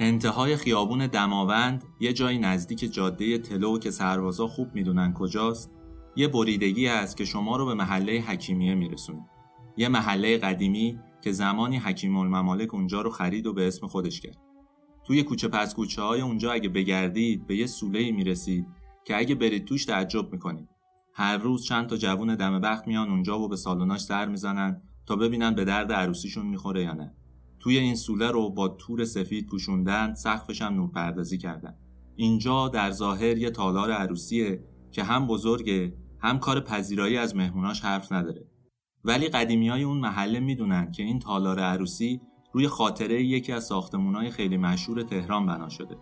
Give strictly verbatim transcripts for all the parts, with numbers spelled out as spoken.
انتهای خیابون دماوند، یه جایی نزدیک جاده تلو که سربازا خوب میدونن کجاست، یه بریدگی هست که شما رو به محله حکیمیه میرسونه. یه محله قدیمی که زمانی حکیم الممالک اونجا رو خرید و به اسم خودش کرد. توی کوچه پس کوچه های اونجا اگه بگردید به یه سوله‌ای میرسید که اگه برید توش تعجب میکنید. هر روز چند تا جوون دم بخت میان اونجا و به سالوناش سر میزنن تا ببینن به درد عروسیشون میخوره یا نه. توی این سوله رو با تور سفید پوشوندن، سقفش هم نورپردازی کردن. اینجا در ظاهر یه تالار عروسیه که هم بزرگه، هم کار پذیرایی از مهموناش حرف نداره. ولی قدیمیای اون محله میدونن که این تالار عروسی روی خاطره یکی از ساختمان‌های خیلی مشهور تهران بنا شده.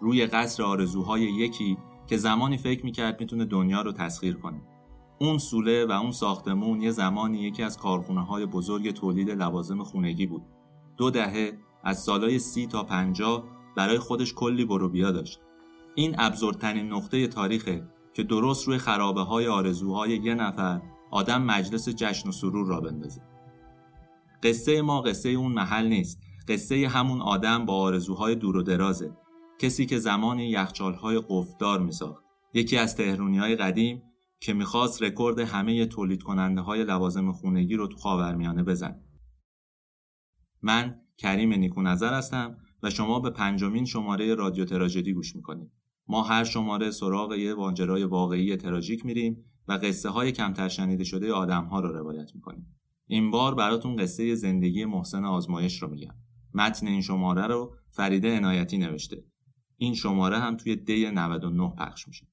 روی قصر آرزوهای یکی که زمانی فکر میکرد میتونه دنیا رو تسخیر کنه. اون سوله و اون ساختمون یه زمانی یکی از کارخونه‌های بزرگ تولید لوازم خانگی بود. دو دهه از سالهای سی تا پنجاه برای خودش کلی بروبیا داشت. این ابزورترین نقطه تاریخه که درست روی خرابه‌های آرزوهای یه نفر آدم مجلس جشن و سرور را بندازه. قصه ما قصه اون محل نیست، قصه همون آدم با آرزوهای دور و درازه. کسی که زمان یخچال‌های قفلدار می‌ساخت، یکی از تهرانی‌های قدیم که می‌خواست رکورد همه تولیدکننده‌های لوازم خانگی رو تو خاورمیانه بزنه. من کریم نیکو نظر هستم و شما به پنجمین شماره رادیو تراژدی گوش میکنید. ما هر شماره سراغ یه ماجرای واقعی تراژیک میریم و قصه های کمتر شنیده شده آدم‌ها رو روایت میکنیم. این بار براتون قصه زندگی محسن آزمایش رو میگم. متن این شماره رو فریده عنایتی نوشته. این شماره هم توی دی نود و نه پخش میشه.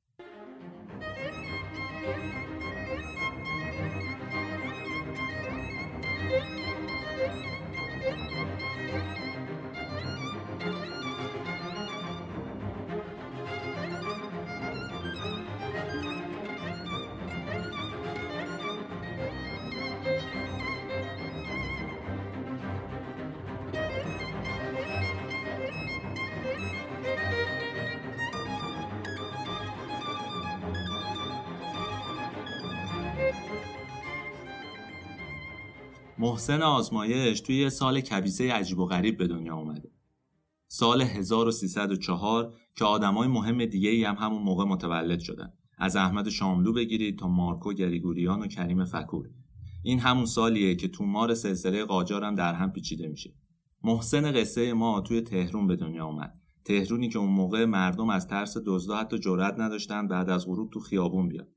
محسن آزمایش توی یه سال کبیسه عجیب و غریب به دنیا اومده. سال هزار و سیصد و چهار که آدمای مهم دیگه‌ای هم همون موقع متولد شدن. از احمد شاملو بگیرید تا مارکو گریگوریان و کریم فکور. این همون سالیه که تومار سلسله قاجار هم در هم پیچیده میشه. محسن قصه ما توی تهران به دنیا اومد. تهرانی که اون موقع مردم از ترس دزدا حتی جرئت نداشتن بعد از غروب تو خیابون بیان.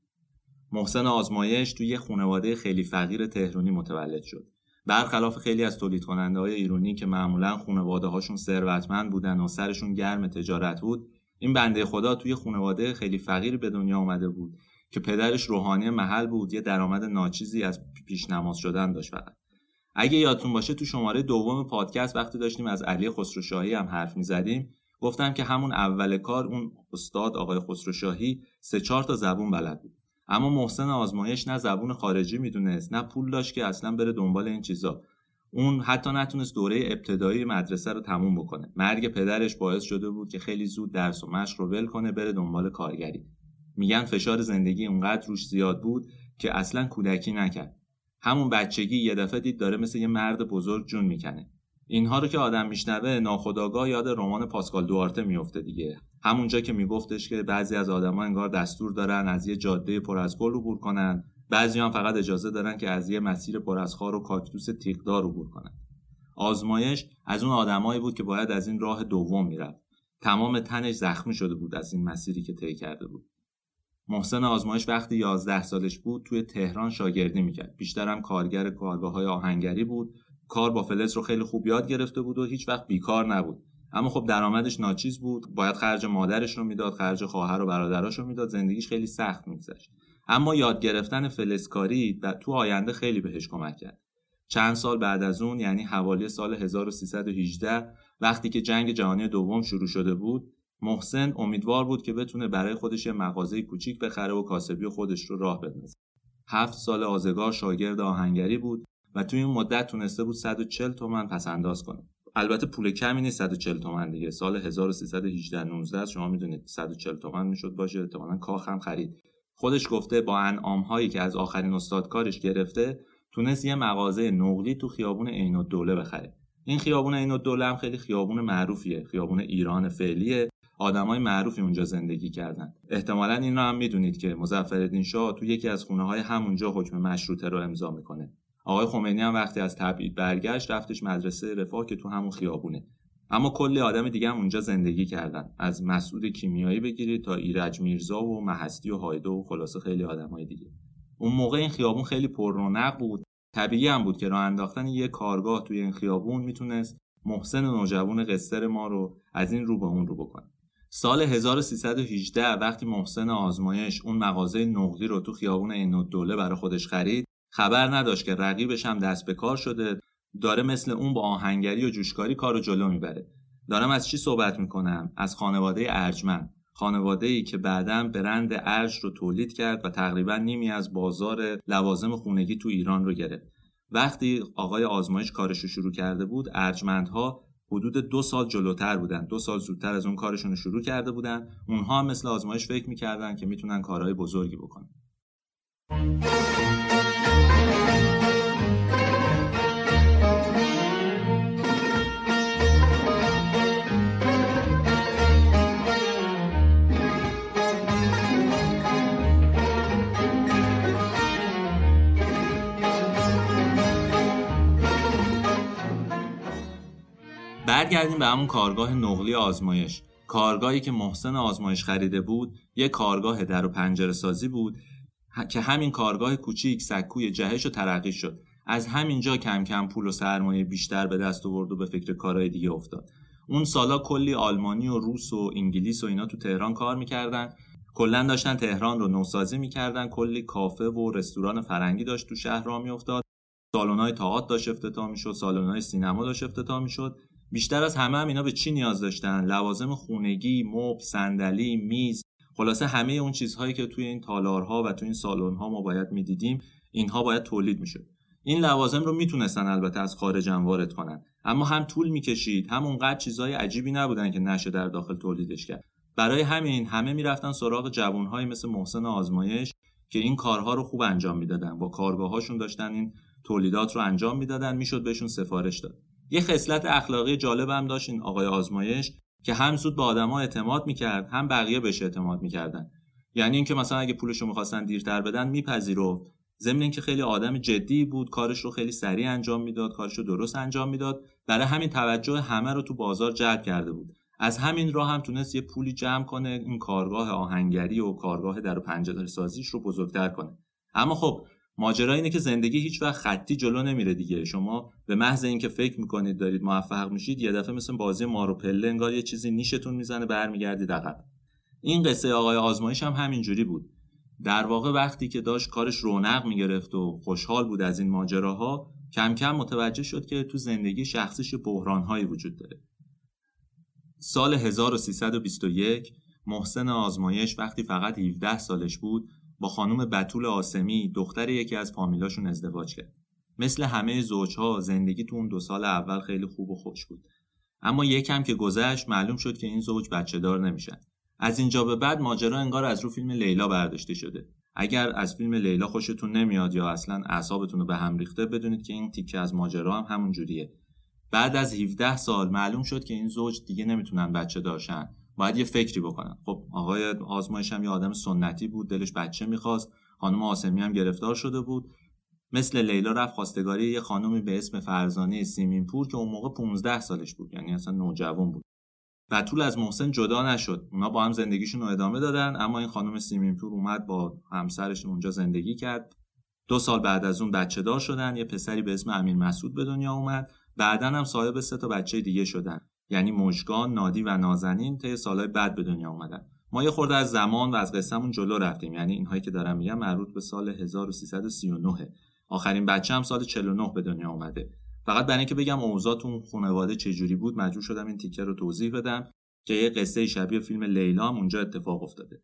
محسن آزمایش توی یه خانواده خیلی فقیر تهرانی متولد شد. برخلاف خیلی از تولیدکننده‌های ایرانی که معمولاً خانواده‌هاشون ثروتمند بودن و سرشون گرم تجارت بود، این بنده خدا توی خانواده خیلی فقیر به دنیا اومده بود که پدرش روحانی محل بود، یه درآمد ناچیزی از پیشنماز شدن داشت فقط. اگه یادتون باشه تو شماره دوم پادکست وقتی داشتیم از علی خسروشاهی هم حرف می‌زدیم، گفتم که همون اول کار اون استاد آقای خسروشاهی سه چهار تا زبون بلد بود. اما محسن آزمایش نه زبون خارجی میدونست، نه پول داشت که اصلا بره دنبال این چیزا. اون حتی نتونست دوره ابتدایی مدرسه رو تموم بکنه. مرگ پدرش باعث شده بود که خیلی زود درس و مشق رو ول کنه، بره دنبال کارگری. میگن فشار زندگی اونقدر روش زیاد بود که اصلا کودکی نکرد. همون بچگی یه دفعه دید داره مثل یه مرد بزرگ جون میکنه. اینها رو که آدم میشنوه ناخودآگاه یاد رمان پاسکال دو آرت میفته دیگه. همونجا که میگفتش که بعضی از آدما انگار دستور دارن از یه جاده پر از گل عبور کنن، بعضیا هم فقط اجازه دارن که از یه مسیر پر از خار و کاکتوس تیغدار عبور کنن. آزمایش از اون آدمایی بود که باید از این راه دوم میرفت. تمام تنش زخمی شده بود از این مسیری که طی کرده بود. محسن آزمایش وقتی یازده سالش بود توی تهران شاگردی میکرد. بیشترم کارگر کارگاه‌های آهنگری بود. کار با فلز رو خیلی خوب یاد گرفته بود و هیچ وقت بیکار نبود. اما خب درآمدش ناچیز بود، باید خرج مادرش رو میداد، خرج خواهر و برادرش رو میداد، زندگیش خیلی سخت میگذشت. اما یاد گرفتن فلزکاری تو آینده خیلی بهش کمک کرد. چند سال بعد از اون، یعنی حوالی سال هزار و سیصد و هجده، وقتی که جنگ جهانی دوم شروع شده بود، محسن امیدوار بود که بتونه برای خودش یه مغازه کوچیک بخره و کاسبی خودش رو راه بندازه. هفت سال آزگار شاگرد آهنگری بود و توی این مدت تونسته بود صد و چهل تومن پس انداز کنه. البته پول کمی نیست، صد و چهل تومن دیگه. سال هزار و سیصد و هجده نوزده شما میدونید صد و چهل تومن میشد باشه. احتمالاً کاخ هم خرید. خودش گفته با انعام هایی که از آخرین استادکارش گرفته تونست یه مغازه نقلی تو خیابون عین‌الدوله بخره. این خیابون این الدوله هم خیلی خیابون معروفیه، خیابون ایران فعلیه، آدمای معروفی اونجا زندگی کردن. احتمالاً این رو هم میدونید که مظفرالدین شاه تو یکی از خونه‌های همونجا حکم مشروطه رو امضا میکنه. آقای خمینی هم وقتی از تبعید برگشت رفتش مدرسه رفاه که تو همون خیابونه. اما کلی آدم دیگه هم اونجا زندگی کردن، از مسعود کیمیایی بگیرید تا ایرج میرزا و مهستی و حایده و خلاصه خیلی آدمای دیگه. اون موقع این خیابون خیلی پر رونق بود. طبیعی هم بود که راه انداختن یه کارگاه توی این خیابون میتونست محسن نوجوان قصر ما رو از این رو به اون رو بکنه. سال هزار و سیصد و هجده وقتی محسن آزمایش اون مغازه نقدی رو تو خیابون عین الدوله برای خودش خرید، خبر نداشت که رقیبش هم دست به کار شده، داره مثل اون با آهنگری و جوشکاری کارو جلو میبره. دارم از چی صحبت میکنم؟ از خانواده ارجمند، خانواده‌ای که بعداً برند ارج رو تولید کرد و تقریباً نیمی از بازار لوازم خانگی تو ایران رو گرفت. وقتی آقای آزمایش کارش رو شروع کرده بود، ارجمندها حدود دو سال جلوتر بودن، دو سال زودتر از اون کارشون رو شروع کرده بودن. اونها هم مثل آزمایش فکر می‌کردن که میتونن کارهای بزرگی بکنن. برگردیم به همون کارگاه نقلی آزمایش. کارگاهی که محسن آزمایش خریده بود یه کارگاه در و پنجره سازی بود که همین کارگاه کوچیک سکوی جهش و ترقی شد. از همینجا کم کم پول و سرمایه بیشتر به دست آورد و به فکر کارهای دیگه افتاد. اون سالا کلی آلمانی و روس و انگلیس و اینا تو تهران کار میکردن، کلا داشتن تهران رو نوسازی میکردن. کلی کافه و رستوران فرنگی داشت تو شهر راه میافتاد، سالن‌های تئاتر داشت افتتاح میشد، سالن‌های سینما داشت افتتاح میشد. بیشتر از همه هم اینا به چی نیاز داشتن؟ لوازم خونگی، مبل، صندلی، میز، خلاصه همه اون چیزهایی که توی این تالارها و توی این سالن‌ها ما باید می‌دیدیم، اینها باید تولید می‌شد. این لوازم رو میتونستن البته از خارج هم وارد کنن، اما هم طول می‌کشید، هم اونقدر چیزهای عجیبی نبودن که نشه در داخل تولیدش کرد. برای همین همه میرفتن سراغ جوان‌های مثل محسن آزمایش که این کارها رو خوب انجام میدادن، با کارگاه‌هاشون داشتن این تولیدات رو انجام میدادن، میشد بهشون سفارش داد. یه خصلت اخلاقی جالب هم داشت این آقای آزمایش که هم زود به آدما اعتماد میکرد، هم بقیه بهش اعتماد میکردن. یعنی اینکه مثلا اگه پولشو میخواستن دیرتر بدن میپذیرفت، ضمن اینکه خیلی آدم جدی بود، کارش رو خیلی سریع انجام میداد، کارش رو درست انجام میداد. برای همین توجه همه رو تو بازار جلب کرده بود. از همین راه هم تونست یه پولی جمع کنه، این کارگاه آهنگری و کارگاه در و پنجره سازیش رو بزرگتر کنه. اما خب ماجرا اینه که زندگی هیچ وقت خطی جلو نمیره دیگه. شما به محض اینکه فکر میکنید دارید موفق میشید، یه دفعه مثل بازی مارو پله انگار یه چیزی نیشتون میزنه، برمیگردید عقب. این قصه آقای آزمایش هم همینجوری بود. در واقع وقتی که داشت کارش رونق میگرفت و خوشحال بود از این ماجراها، کم کم متوجه شد که تو زندگی شخصیش بحران‌هایی وجود داره. سال هزار و سیصد و بیست و یک محسن آزمایش وقتی فقط هفده سالش بود با خانم بتول آسمی، دختر یکی از فامیلاشون ازدواج کرد. مثل همه زوجها زندگی تو اون دو سال اول خیلی خوب و خوش بود. اما یکم که گذشت معلوم شد که این زوج بچه دار نمیشن. از اینجا به بعد ماجرا انگار از رو فیلم لیلا برداشته شده. اگر از فیلم لیلا خوشتون نمیاد یا اصلا اعصابتون رو به هم ریخته، بدونید که این تیکه از ماجرا هم همون جوریه. بعد از هفده سال معلوم شد که این زوج دیگه نمیتونن بچه دارشن، باید یه فکری بکنن. خب آقای آزمایش هم یه آدم سنتی بود، دلش بچه میخواست، خانم آسمی هم گرفتار شده بود. مثل لیلا رفت خواستگاری یه خانمی به اسم فرزانه سیمینپور که اون موقع پانزده سالش بود، یعنی اصلا نوجوان بود. بتول از محسن جدا نشد، اونا با هم زندگیشون رو ادامه دادن. اما این خانم سیمینپور اومد با همسرش اونجا زندگی کرد. دو سال بعد از اون بچه دار شدن، یه پسری به اسم امیر مسعود به دنیا اومد. بعدن هم صاحب سه تا بچه دیگه شدن، یعنی موجگان، نادی و نازنین طی سالهای بعد به دنیا اومدن. ما یه خورده از زمان و از قصه‌مون جلو رفتیم، یعنی اینهایی که دارم میگم مربوط به سال هزار و سیصد و سی و نه. آخرین بچه هم سال چهل و نه به دنیا اومده. فقط برای اینکه بگم اوضاعتون خانواده چجوری بود، مجبور شدم این تیکه رو توضیح بدم که یه قصه شبیه فیلم لیلا هم اونجا اتفاق افتاده.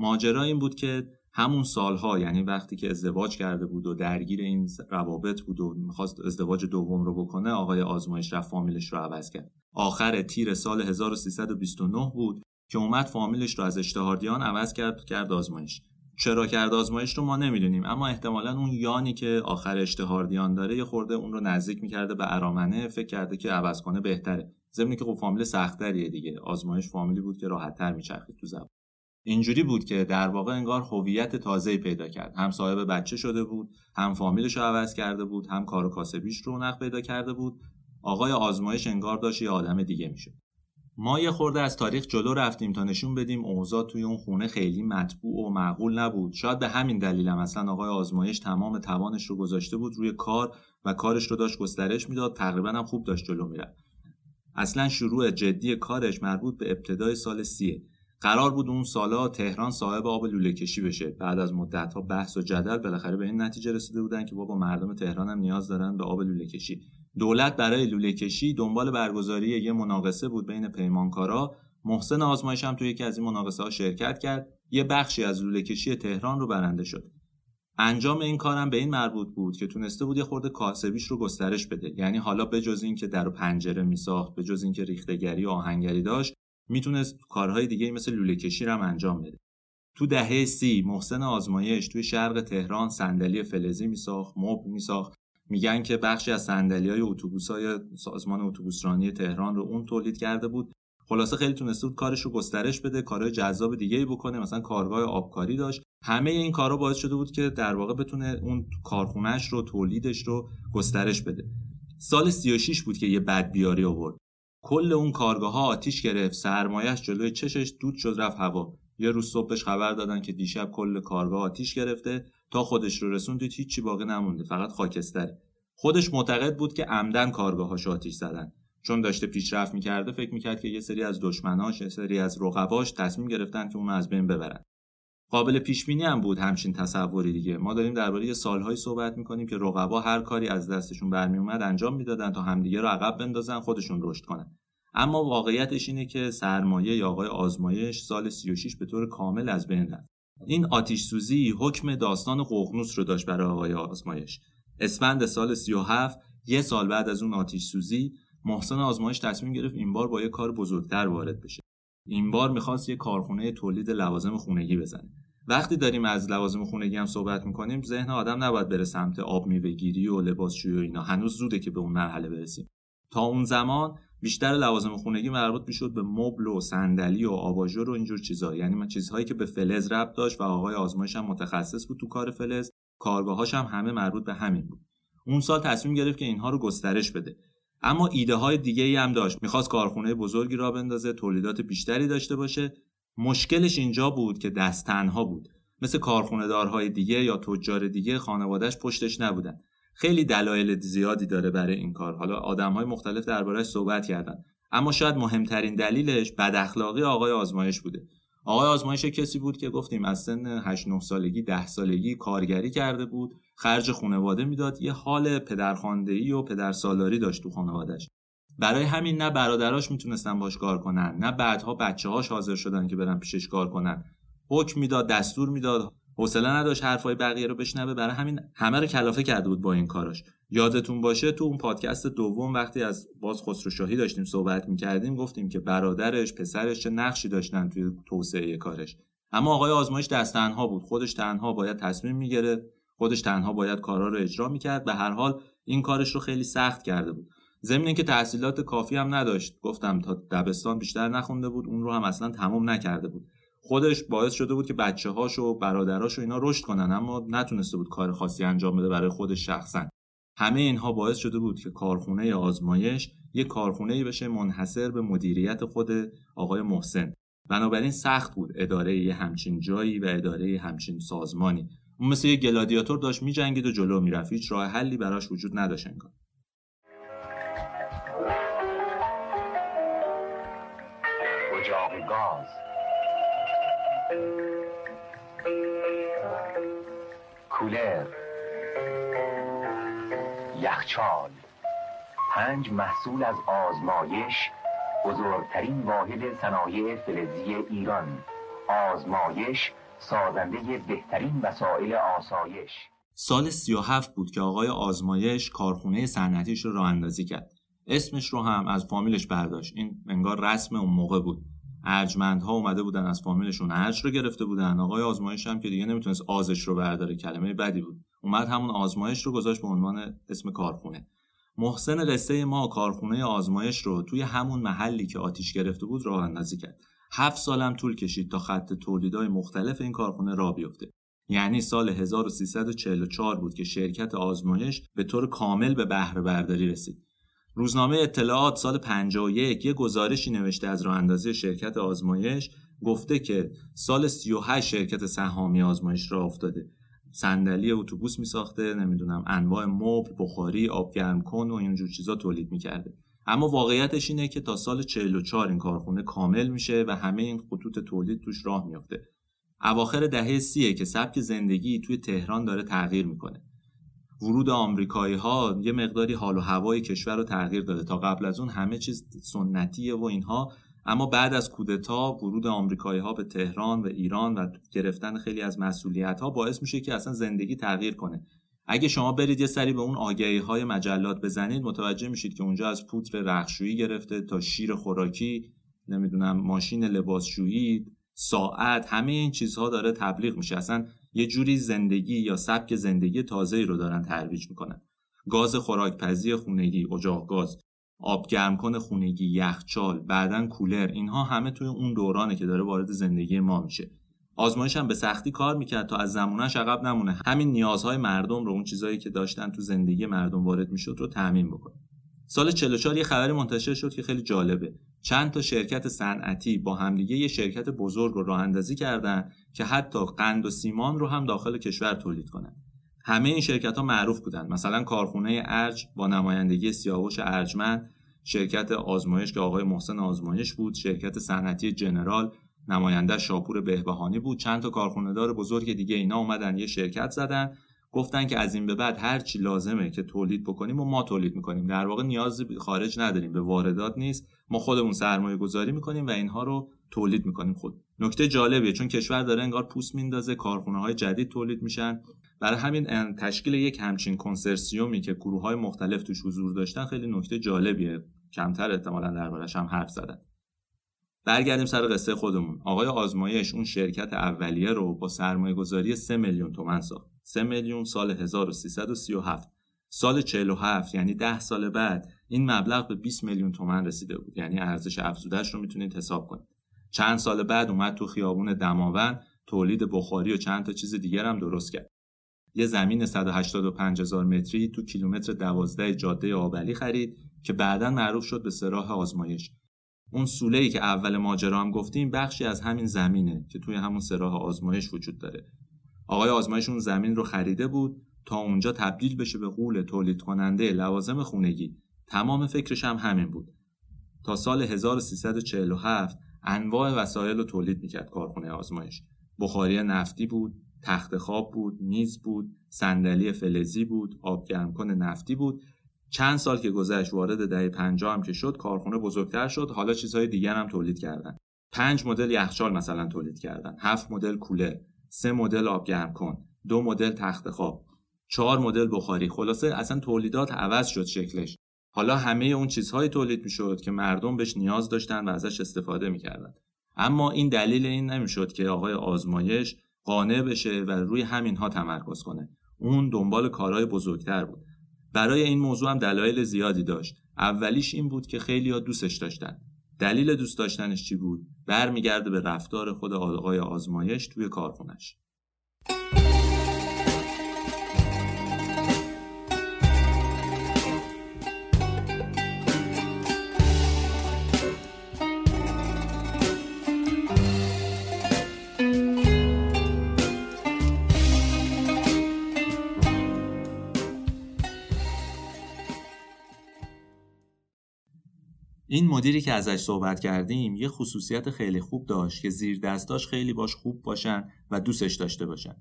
ماجرا این بود که همون سالها، یعنی وقتی که ازدواج کرده بود و درگیر این روابط بود و میخواست ازدواج دوم رو بکنه، آقای آزمایش رفت فامیلش رو عوض کرد. آخر تیر سال هزار و سیصد و بیست و نه بود که اومد فامیلش رو از اشتهاردیان عوض کرد کرد آزمایش. چرا کرد آزمایش رو ما نمیدونیم، اما احتمالاً اون یانی که آخر اشتهاردیان داره یه خورده اون رو نزدیک میکرده به ارامنه، فکر کرده که عوض کنه بهتره، ضمن اینکه خب فامیل سخت‌تریه دیگه. آزمایش فامیلی بود که راحت‌تر میچرخید تو زبان. اینجوری بود که در واقع انگار هویت تازه‌ای پیدا کرد، هم صاحب بچه شده بود، هم فامیلش رو عوض کرده بود، هم کار و کاسبیش رونق پیدا کرده بود. آقای آزمایش انگار داشت یه آدم دیگه میشد. ما یه خورده از تاریخ جلو رفتیم تا نشون بدیم اوضاع توی اون خونه خیلی مطبوع و معقول نبود. شاید به همین دلیل هم اصلا آقای آزمایش تمام توانش رو گذاشته بود روی کار و کارش رو داشت گسترش میداد، تقریبا هم خوب داشت جلو میرفت. اصلا شروع جدی کارش مربوط به ابتدای سال سی. قرار بود اون سالا تهران صاحب آب لوله کشی بشه. بعد از مدت‌ها بحث و جدل بالاخره به این نتیجه رسیده بودن که بابا مردم تهران هم نیاز دارن به آب لوله کشی. دولت برای لوله کشی دنبال برگزاری یه مناقصه بود بین پیمانکارا. محسن آزمایش هم توی یکی از این مناقصه‌ها شرکت کرد. یه بخشی از لوله کشی تهران رو برنده شد. انجام این کارم به این مربوط بود که تونسته بود یه خورده کاسبیش رو گسترش بده. یعنی حالا بجز این که در و پنجره میساخت، بجز این که ریختگری و آهنگری داشت، میتونست کارهای دیگه مثل لوله کشی رو هم انجام بده. تو دهه سی محسن آزمایش توی شرق تهران صندلی فلزی میساخت، مبل میساخت. میگن که بخشی از صندلی‌های اتوبوس‌های سازمان اتوبوسرانی تهران رو اون تولید کرده بود. خلاصه خیلی تونسته بود کارش رو گسترش بده، کارهای جذاب دیگه‌ای بکنه، مثلا کارگاه آبکاری داشت. همه این کارا باعث شده بود که در واقع بتونه اون کارخونه‌اش رو، تولیدش رو گسترش بده. سال سی و شش بود که یه بدبیاری آورد. کل اون کارگاه‌ها آتیش گرفت، سرمایه‌اش جلوی چشش دود شد رفت هوا. یه روز صبحش خبر دادن که دیشب کل کارگاه آتیش گرفته، تا خودش رو رسوند هیچی باقی نمونده، فقط خاکستر. خودش معتقد بود که عمدن کارگاه‌هاش آتیش زدن، چون داشته پیشرفت می‌کرده فکر می‌کرد که یه سری از دشمناش، یه سری از رقباش تصمیم گرفتن که اون از بین ببرن. قابل پیش‌بینی هم بود همچین تصوری دیگه. ما داریم درباره سال‌های صحبت می‌کنیم که رقبا هر کاری از دستشون برمی‌اومد انجام می‌دادن تا همدیگه رو عقب بندازن، خودشون رشد کنن. اما واقعیتش اینه که سرمایه یا آقای آزمایش سال سی و شش به طور کامل از بین رفت. این آتش سوزی حکم داستان ققنوس رو داشت برای آقای آزمایش. اسفند سال سی و هفت، یه سال بعد از اون آتش سوزی، محسن آزمایش تصمیم گرفت این بار با یه کار بزرگتر وارد بشه. این بار می‌خواست یه کارخونه تولید لوازم خونگی بزنه. وقتی داریم از لوازم خونگی هم صحبت می‌کنیم، ذهن آدم نباید بره سمت آب میوه‌گیری و لباسشویی و اینا. هنوز زوده که به اون مرحله برسیم. تا اون زمان بیشتر لوازم خونگی مربوط میشد به مبل و صندلی و آباژور و اینجور چیزا، یعنی من چیزهایی که به فلز ربط داشت و آقای آزمایش هم متخصص بود تو کار فلز، کارگاهاش هم همه مربوط به همین بود. اون سال تصمیم گرفت که اینها رو گسترش بده، اما ایده های دیگه ای هم داشت. میخواست کارخونه بزرگی را بندازه، تولیدات بیشتری داشته باشه. مشکلش اینجا بود که دست تنها بود. مثل کارخونه دارهای دیگه یا تجار دیگه، خانواده‌اش پشتش نبودن. خیلی دلایل زیادی داره برای این کار. حالا آدم‌های مختلف درباره‌اش صحبت کردن، اما شاید مهمترین دلیلش بد اخلاقی آقای آزمایش بوده. آقای آزمایش کسی بود که گفتیم از سن هشت نه سالگی، ده سالگی کارگری کرده بود، خرج خانواده میداد، یه حال پدرخوانده‌ای و پدرسالاری داشت تو خانواده‌اش. برای همین نه برادراش میتونستن باش کار کنن، نه بعدها بچه‌هاش حاضر شدن که برن پیشش کار کنن. حکم میداد، دستور میداد، حوصله نداشت حرفای بقیه رو بشنوه، برای همین همه رو کلافه کرده بود با این کاراش. یادتون باشه تو اون پادکست دوم وقتی از باز خسروشاهی داشتیم صحبت می‌کردیم، گفتیم که برادرش، پسرش چه نقشی داشتن توی توسعه کارش. اما آقای آزمایش دست تنها بود، خودش تنها باید تصمیم می‌گرفت، خودش تنها باید کارا رو اجرا می‌کرد. به هر حال این کارش رو خیلی سخت کرده بود. ضمن اینکه تحصیلات کافی هم نداشت، گفتم تا دبستان بیشتر نخونده بود، اون رو هم اصلاً تمام نکرده بود. خودش باعث شده بود که بچه‌هاش و برادرهاش و اینا رشد کنن، اما نتونسته بود کار خاصی انجام بده برای خودش شخصا. همه اینها باعث شده بود که کارخونه آزمایش یه کارخونه‌ای بشه منحصر به مدیریت خود آقای محسن. بنابراین سخت بود اداره یه همچین جایی و اداره یه همچین سازمانی. اون مثل یه گلادیاتور داشت می‌جنگید و جلو می‌رفت، هیچ راه حلی براش وجود نداشت انگار. کولر، یخچال، پنج محصول از آزمایش، بزرگترین واحد صنایع فلزی ایران. آزمایش سازنده بهترین وسایل آسایش. سال سی و هفت بود که آقای آزمایش کارخونه صنعتیش رو راه اندازی کرد. اسمش رو هم از فامیلش برداشت. این انگار رسم اون موقع بود. ارجمندها اومده بودن از فامیلشون ارج رو گرفته بودن. آقای آزمایش هم که دیگه نمیتونست آزش رو برداره، کلمه بدی بود. اومد همون آزمایش رو گذاشت به عنوان اسم کارخونه. محسن قصه ما کارخونه آزمایش رو توی همون محلی که آتیش گرفته بود راه اندازی کرد. هفت سالم طول کشید تا خط تولیدهای مختلف این کارخونه راه بیفته. یعنی سال هزار و سیصد و چهل و چهار بود که شرکت آزمایش به طور کامل به بهره برداری رسید. روزنامه اطلاعات سال پنجاه و یک یک گزارشی نوشته از راه اندازی شرکت آزمایش، گفته که سال سی و هشت شرکت سهامی آزمایش راه افتاده. صندلی اتوبوس میساخته، نمیدونم انواع مبل، بخاری، آبگرمکن و اینجور چیزا تولید میکرده. اما واقعیتش اینه که تا سال چهل و چهار این کارخونه کامل میشه و همه این خطوط تولید توش راه میفته. اواخر دهه سیه که سبک زندگی توی تهران داره تغییر میکنه. ورود آمریکایی‌ها یه مقداری حال و هوای کشور رو تغییر داده. تا قبل از اون همه چیز سنتیه و اینها، اما بعد از کودتا ورود آمریکایی‌ها به تهران و ایران و گرفتن خیلی از مسئولیت‌ها باعث میشه که اصلا زندگی تغییر کنه. اگه شما برید یه سری به اون آگهی‌های مجلات بزنید متوجه میشید که اونجا از پودر رختشویی گرفته تا شیر خوراکی، نمیدونم ماشین لباسشویی، ساعت، همه این چیزها داره تبلیغ میشه. اصلا یه جوری زندگی یا سبک زندگی تازه‌ای رو دارن ترویج میکنن. گاز خوراکپزی خونگی، اجاق گاز، آب گرمکن خونگی، یخچال، بعداً کولر، اینها همه توی اون دورانه که داره وارد زندگی ما میشه. آزمایش هم به سختی کار میکرد تا از زمانش عقب نمونه، همین نیازهای مردم رو، اون چیزایی که داشتن تو زندگی مردم وارد میشد رو تامین بکنه. سال چهل و چهار یه خبری منتشر شد که خیلی جالبه. چند تا شرکت صنعتی با همدیگه یه شرکت بزرگ رو راه اندازی کردن که حتی قند و سیمان رو هم داخل کشور تولید کنن. همه این شرکت‌ها معروف بودن. مثلا کارخونه ارج با نمایندگی سیاوش ارجمند، شرکت آزمایش که آقای محسن آزمایش بود، شرکت صنعتی جنرال نماینده شاپور بهبهانی بود، چند تا کارخونه دار بزرگ دیگه. اینا اومدن یه شرکت زدن، گفتن که از این به بعد هر چی لازمه که تولید بکنیم و ما تولید می‌کنیم. در واقع نیاز خارج نداریم، به واردات نیست. ما خودمون سرمایه‌گذاری می‌کنیم و اینها رو تولید می‌کنیم خود. نکته جالبیه چون کشور داره انگار پوست میندازه، کارخونه‌های جدید تولید میشن. برای همین تشکیل یک همچین کنسرسیومی که گروه‌های مختلف توش حضور داشتن خیلی نکته جالبیه. کمتر احتمالاً دربارش هم حرف زدن. برگردیم سر قصه خودمون. آقای آزمایش اون شرکت اولیه رو با سرمایه‌گذاری سه میلیون تومان ساخت. سه میلیون سال هزار و سیصد و سی و هفت. سال چهل و هفت یعنی ده سال بعد این مبلغ به بیست میلیون تومان رسیده بود. یعنی ارزش افزوده‌اش رو میتونید حساب کنید. چند سال بعد اومد تو خیابون دماوند تولید بخاری و چند تا چیز دیگر هم درست کرد. یه زمین صد و هشتاد و پنج هزار متری تو کیلومتر دوازده جاده آبلی خرید که بعداً معروف شد به سراح آزمایش. اون سوله‌ای که اول ماجرا هم گفتیم بخشی از همین زمینه که توی همون سراح آزمایش وجود داره. آقای آزمایش اون زمین رو خریده بود تا اونجا تبدیل بشه به غول تولید کننده لوازم خونگی. تمام فکرش هم همین بود. تا سال هزار و سیصد و چهل و هفت انواع وسایل رو تولید میکرد کارخونه آزمایش. بخاری نفتی بود، تخت خواب بود، میز بود، صندلی فلزی بود، آبگرمکن نفتی بود. چند سال که گذشت وارد دهه پنجاه هم که شد کارخونه بزرگتر شد. حالا چیزهای دیگر هم تولید کردن. پنج مدل یخچال مثلا تولید کردن، هفت مدل کولر، سه مدل آبگرمکن، دو مدل تخت خواب، چهار مدل بخاری. خلاصه اصلا تولیدات عوض شد شکلش. حالا همه اون چیزهای تولید میشد که مردم بهش نیاز داشتن و ازش استفاده میکردن. اما این دلیل این نمیشد که آقای آزمایش قانع بشه و روی همینها تمرکز کنه. اون دنبال کارهای بزرگتر بود. برای این موضوع هم دلایل زیادی داشت. اولیش این بود که خیلی‌ها دوستش داشتن. دلیل دوست داشتنش چی بود؟ برمیگرده به رفتار خود آقای آزمایش توی کارخونه‌اش. این مدیری که ازش صحبت کردیم یه خصوصیت خیلی خوب داشت که زیر دستاش خیلی باش خوب باشن و دوستش داشته باشن.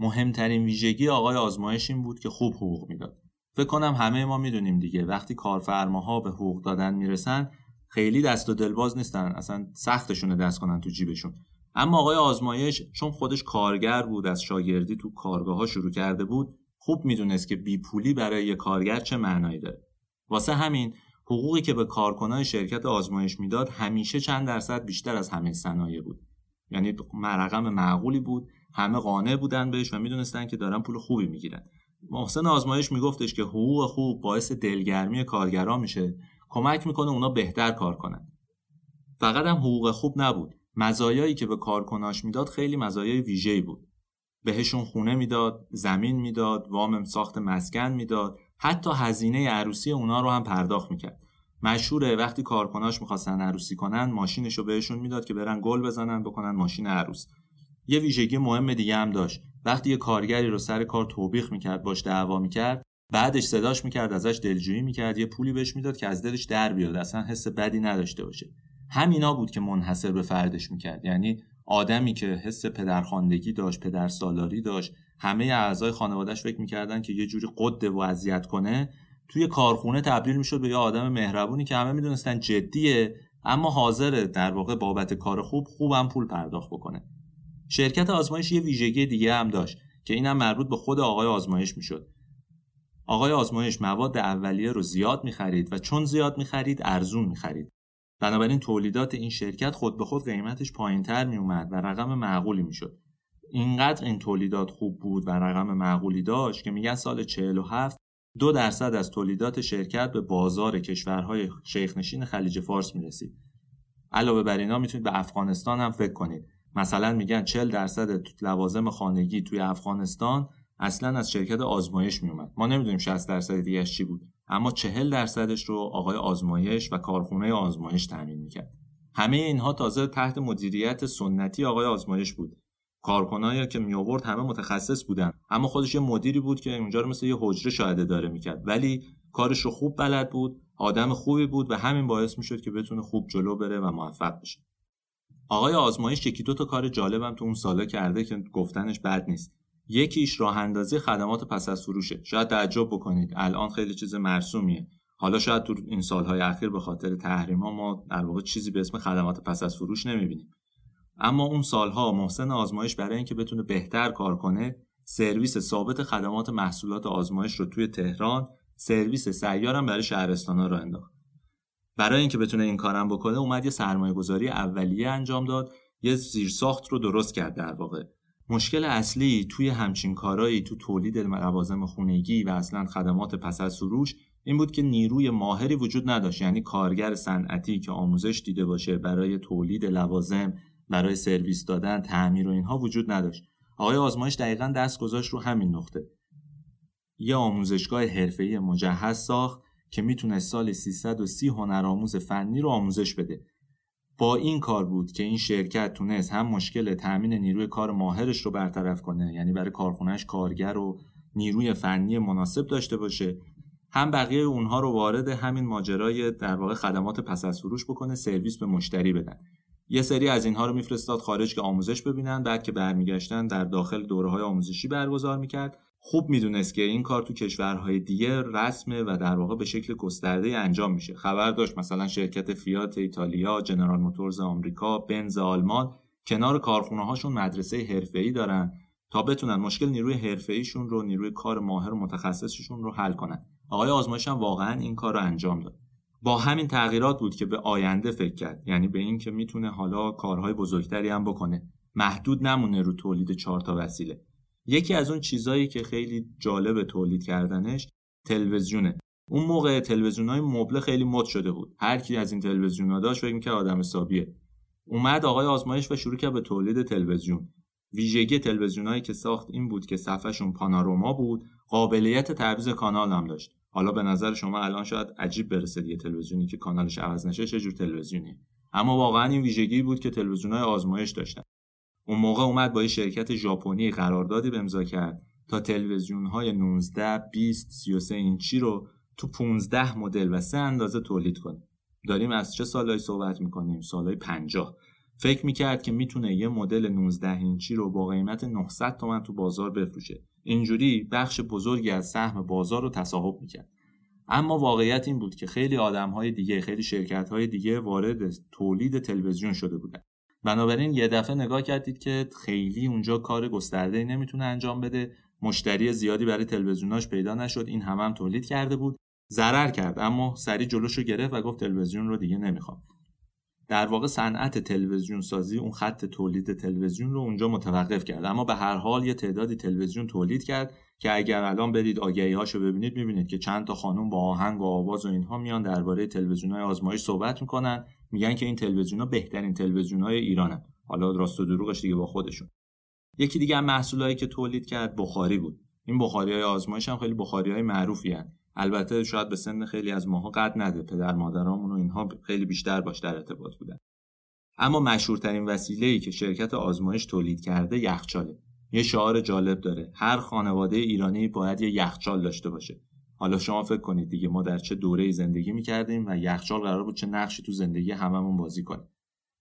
مهمترین ویژگی آقای آزمایش این بود که خوب حقوق میداد. فکر کنم همه ما میدونیم دیگه وقتی کارفرماها به حقوق دادن میرسن خیلی دست و دلباز نیستن، اصلا سختشونه دست کنن تو جیبشون. اما آقای آزمایش چون خودش کارگر بود، از شاگردی تو کارگاه‌ها شروع کرده بود، خوب میدونست که بیپولی برای یک کارگر چه معنایی داره. واسه همین حقوقی که به کارکنان شرکت آزمایش میداد همیشه چند درصد بیشتر از همه صنایع بود. یعنی رقم معقولی بود، همه قانع بودن بهش و میدونستن که دارن پول خوبی میگیرن. محسن آزمایش میگفتش که حقوق خوب باعث دلگرمی کارگرا میشه، کمک میکنه اونا بهتر کار کنن. فقط هم حقوق خوب نبود، مزایایی که به کارکناش میداد خیلی مزایای ویژه‌ای بود. بهشون خونه میداد، زمین میداد، وام ساخت مسکن میداد، حتی هزینه عروسی اونا رو هم پرداخت میکرد. مشهوره وقتی کارکناش میخواستن عروسی کنن، ماشینشو بهشون میداد که برن گل بزنن بکنن ماشین عروس. یه ویژگی مهم دیگه هم داشت. وقتی یه کارگری رو سر کار توبیخ میکرد، باش دعوا میکرد، بعدش صداش میکرد، ازش دلجویی میکرد، یه پولی بهش میداد که از دلش در بیاد، اصلا حس بدی نداشته باشه. همینا بود که منحصر به فردش میکرد. یعنی آدمی که حس پدرخواندگی داشت، پدرسالاری داشت، همه اعضای خانواده‌اش فکر می‌کردن که یه جوری قده و اذیت کنه، توی کارخونه تبدیل می‌شد به یه آدم مهربونی که همه می‌دونستن جدیه اما حاضره در واقع بابت کار خوب خوبم پول پرداخت بکنه. شرکت آزمایش یه ویژگی دیگه هم داشت که اینم مربوط به خود آقای آزمایش می‌شد. آقای آزمایش مواد اولیه رو زیاد می‌خرید و چون زیاد می‌خرید ارزون می‌خرید. بنابراین تولیدات این شرکت خود به خود قیمتش پایین‌تر می‌اومد و رقم معقولی می‌شد. اینقدر این تولیدات خوب بود و رقم معقولی داشت که میگن سال چهل و هفت دو درصد از تولیدات شرکت به بازار کشورهای شیخنشین خلیج فارس میرسید. علاوه بر اینا میتونید به افغانستان هم فکر کنید. مثلا میگن چهل درصد لوازم خانگی توی افغانستان اصلا از شرکت آزمایش میومد. ما نمیدونیم شصت درصد دیگه چی بود، اما چهل درصدش رو آقای آزمایش و کارخونه آزمایش تامین میکرد. همه اینها تازه تحت مدیریت سنتی آقای آزمایش بود. کارکنایی که می آورد همه متخصص بودن، اما خودش یه مدیری بود که اونجا رو مثل یه حجره شاهد اداره میکرد، ولی کارش رو خوب بلد بود، آدم خوبی بود و همین باعث میشد که بتونه خوب جلو بره و موفق بشه. آقای آزمایش یکی دو تا کار جالبم تو اون سالا کرده که گفتنش بد نیست. یکیش راه اندازی خدمات پس از فروشه. شاید تعجب بکنید، الان خیلی چیز مرسومیه. حالا شاید تو این سالهای اخیر به خاطر تحریما ما در واقع چیزی به اسم خدمات پس از فروش نمیبینیم. اما اون سالها محسن آزمایش برای اینکه بتونه بهتر کار کنه، سرویس ثابت خدمات محصولات آزمایش رو توی تهران، سرویس سیارم برای شهرستان‌ها رو انداخت. برای اینکه بتونه این کارم بکنه، اومد یه سرمایه‌گذاری اولیه انجام داد، یه زیرساخت رو درست کرد در واقع. مشکل اصلی توی همچین کارایی، تو تولید لوازم خانگی و اصلاً خدمات پس از فروش این بود که نیروی ماهری وجود نداشت. یعنی کارگر صنعتی که آموزش دیده باشه برای تولید لوازم، برای سرویس دادن، تعمیر و اینها وجود نداشت. آقای آزمایش دقیقاً دست گذاشت رو همین نقطه. یه آموزشگاه حرفه‌ای مجهز ساخت که میتونه سال سیصد و سی هنرآموز فنی رو آموزش بده. با این کار بود که این شرکت تونست هم مشکل تامین نیروی کار ماهرش رو برطرف کنه، یعنی برای کارخونه‌اش کارگر و نیروی فنی مناسب داشته باشه، هم بقیه اونها رو وارد همین ماجرای در واقع خدمات پس از فروش بکنه، سرویس به مشتری بدن. یه سری از اینها رو میفرستاد خارج که آموزش ببینن، بعد که برمیگشتن در داخل دوره‌های آموزشی برگزار میکرد. خوب میدونست که این کار تو کشورهای دیگه رسمه و در واقع به شکل گسترده انجام میشه. خبر داشت مثلا شرکت فیات ایتالیا، جنرال موتورز آمریکا، بنز آلمان کنار کارخونه‌هاشون مدرسه حرفه‌ای دارن تا بتونن مشکل نیروی حرفه‌ایشون رو، نیروی کار ماهر متخصصشون رو حل کنن. آقای آزمایش هم واقعاً این کارو انجام داد. با همین تغییرات بود که به آینده فکر کرد، یعنی به این که میتونه حالا کارهای بزرگتری هم بکنه، محدود نمونه رو تولید چهار تا وسیله. یکی از اون چیزایی که خیلی جالب تولید کردنش تلویزیونه. اون موقع تلویزیونای مبله خیلی مد شده بود، هر کی از این تلویزیونا داشت فکر می‌کرد آدم حسابیه. اومد آقای آزمایش و شروع کرد به تولید تلویزیون. ویژگی تلویزیونایی که ساخت این بود که صفحه‌شون پانوراما بود، قابلیت تعویض کانال هم داشت. حالا به نظر شما الان شاید عجیب برسه یه تلویزیونی که کانالش عوض نشه چه جور تلویزیونی، اما واقعا این ویژگی بود که تلویزیون‌های آزمایش داشتن. اون موقع اومد با یه شرکت ژاپنی قراردادی به امضا کرد تا تلویزیون‌های نوزده، بیست، سی و سه اینچی رو تو پانزده مدل و سه اندازه تولید کنه. داریم از چه سالایی صحبت می‌کنیم؟ سالهای پنجاه. فکر می‌کرد که میتونه یه مدل نوزده اینچی رو با قیمت نهصد تومان تو بازار بفروشه. اینجوری بخش بزرگی از سهم بازار رو تصاحب میکرد. اما واقعیت این بود که خیلی آدم‌های دیگه، خیلی شرکت‌های دیگه وارد تولید تلویزیون شده بودن بنابراین یه دفعه نگاه کردید که خیلی اونجا کار گسترده‌ای نمیتونه انجام بده، مشتری زیادی برای تلویزیوناش پیدا نشد، این هم هم تولید کرده بود، ضرر کرد اما سری جلوشو گرفت و گفت تلویزیون رو دیگه نمیخوام. در واقع صنعت تلویزیون سازی، اون خط تولید تلویزیون رو اونجا متوقف کرد، اما به هر حال یه تعدادی تلویزیون تولید کرد که اگر الان برید آگهی‌هاشو ببینید می‌بینید که چند تا خانم با آهنگ و آواز و اینها میان درباره تلویزیون‌های آزمایش صحبت می‌کنن، میگن که این تلویزیون‌ها بهترین تلویزیون‌های ایرانن. حالا راست و دروغش دیگه با خودشون. یکی دیگه از محصولایی که تولید کرد بخاری بود. این بخاری‌های آزمایش هم خیلی بخاری‌های معروفی هستند. البته شاید به سن خیلی از ماها قد نده، پدر مادرامون و اینها خیلی بیشتر باش در ارتباط بودن. اما مشهورترین وسیله‌ای که شرکت آزمایش تولید کرده یخچاله. یه شعار جالب داره، هر خانواده ایرانی باید یه یخچال داشته باشه. حالا شما فکر کنید دیگه ما در چه دوره‌ای زندگی می‌کردیم و یخچال قرار بود چه نقشی تو زندگی هممون بازی کنه.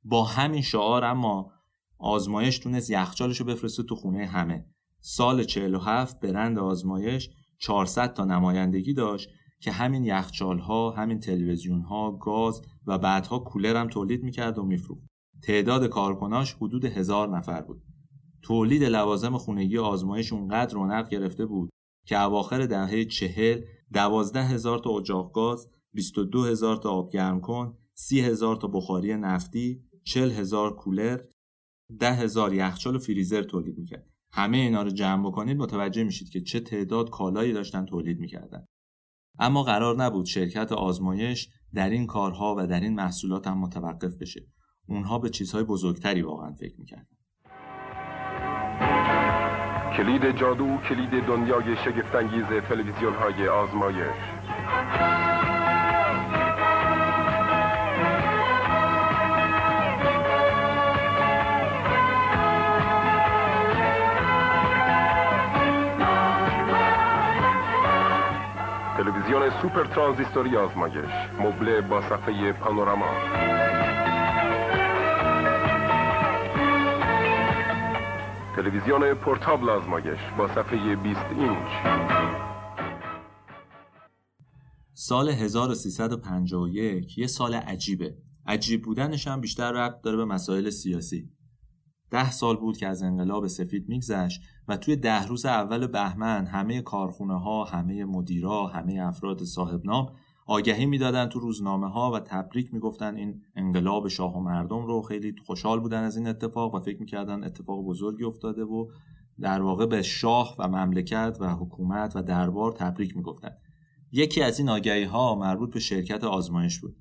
با همین شعار اما آزمایش تونست یخچالشو بفرسته تو خونه همه. سال چهل و هفت برند آزمایش چهارصد تا نمایندگی داشت که همین یخچال‌ها، همین تلویزیون‌ها، گاز و بعدها کولر هم تولید می‌کرد و می‌فروخت. تعداد کارکناش حدود هزار نفر بود. تولید لوازم خانگی آزمایش اونقدر رونق گرفته بود که اواخر دهه چهل دوازده هزار تا اجاق گاز، بیست و دو هزار تا آبگرم کن، سی هزار تا بخاری نفتی، چهل هزار کولر، ده هزار یخچال و فریزر تولید میکرد. همه اینا رو جمع بکنید متوجه میشید که چه تعداد کالایی داشتن تولید میکردن. اما قرار نبود شرکت آزمایش در این کارها و در این محصولات هم متوقف بشه. اونها به چیزهای بزرگتری واقعا فکر میکردن. کلید جادو، کلید دنیای شگفت‌انگیز تلویزیون‌های آزمایش. تلویزیون سوپر ترانزیستوری آزمایش، مبله با صفحه پانوراما. تلویزیون پورتابل آزمایش با صفحه بیست اینچ. سال هزار و سیصد و پنجاه و یک یه سال عجیبه. عجیب بودنش هم بیشتر ربط داره به مسائل سیاسی. ده سال بود که از انقلاب سفید میگذشت و توی ده روز اول بهمن همه کارخونه ها، همه مدیرا، همه افراد صاحب نام آگهی میدادن تو روزنامه ها و تبریک میگفتن این انقلاب شاه و مردم رو. خیلی خوشحال بودن از این اتفاق و فکر میکردن اتفاق بزرگی افتاده و در واقع به شاه و مملکت و حکومت و دربار تبریک میگفتن. یکی از این آگهی ها مربوط به شرکت آزمایش بود.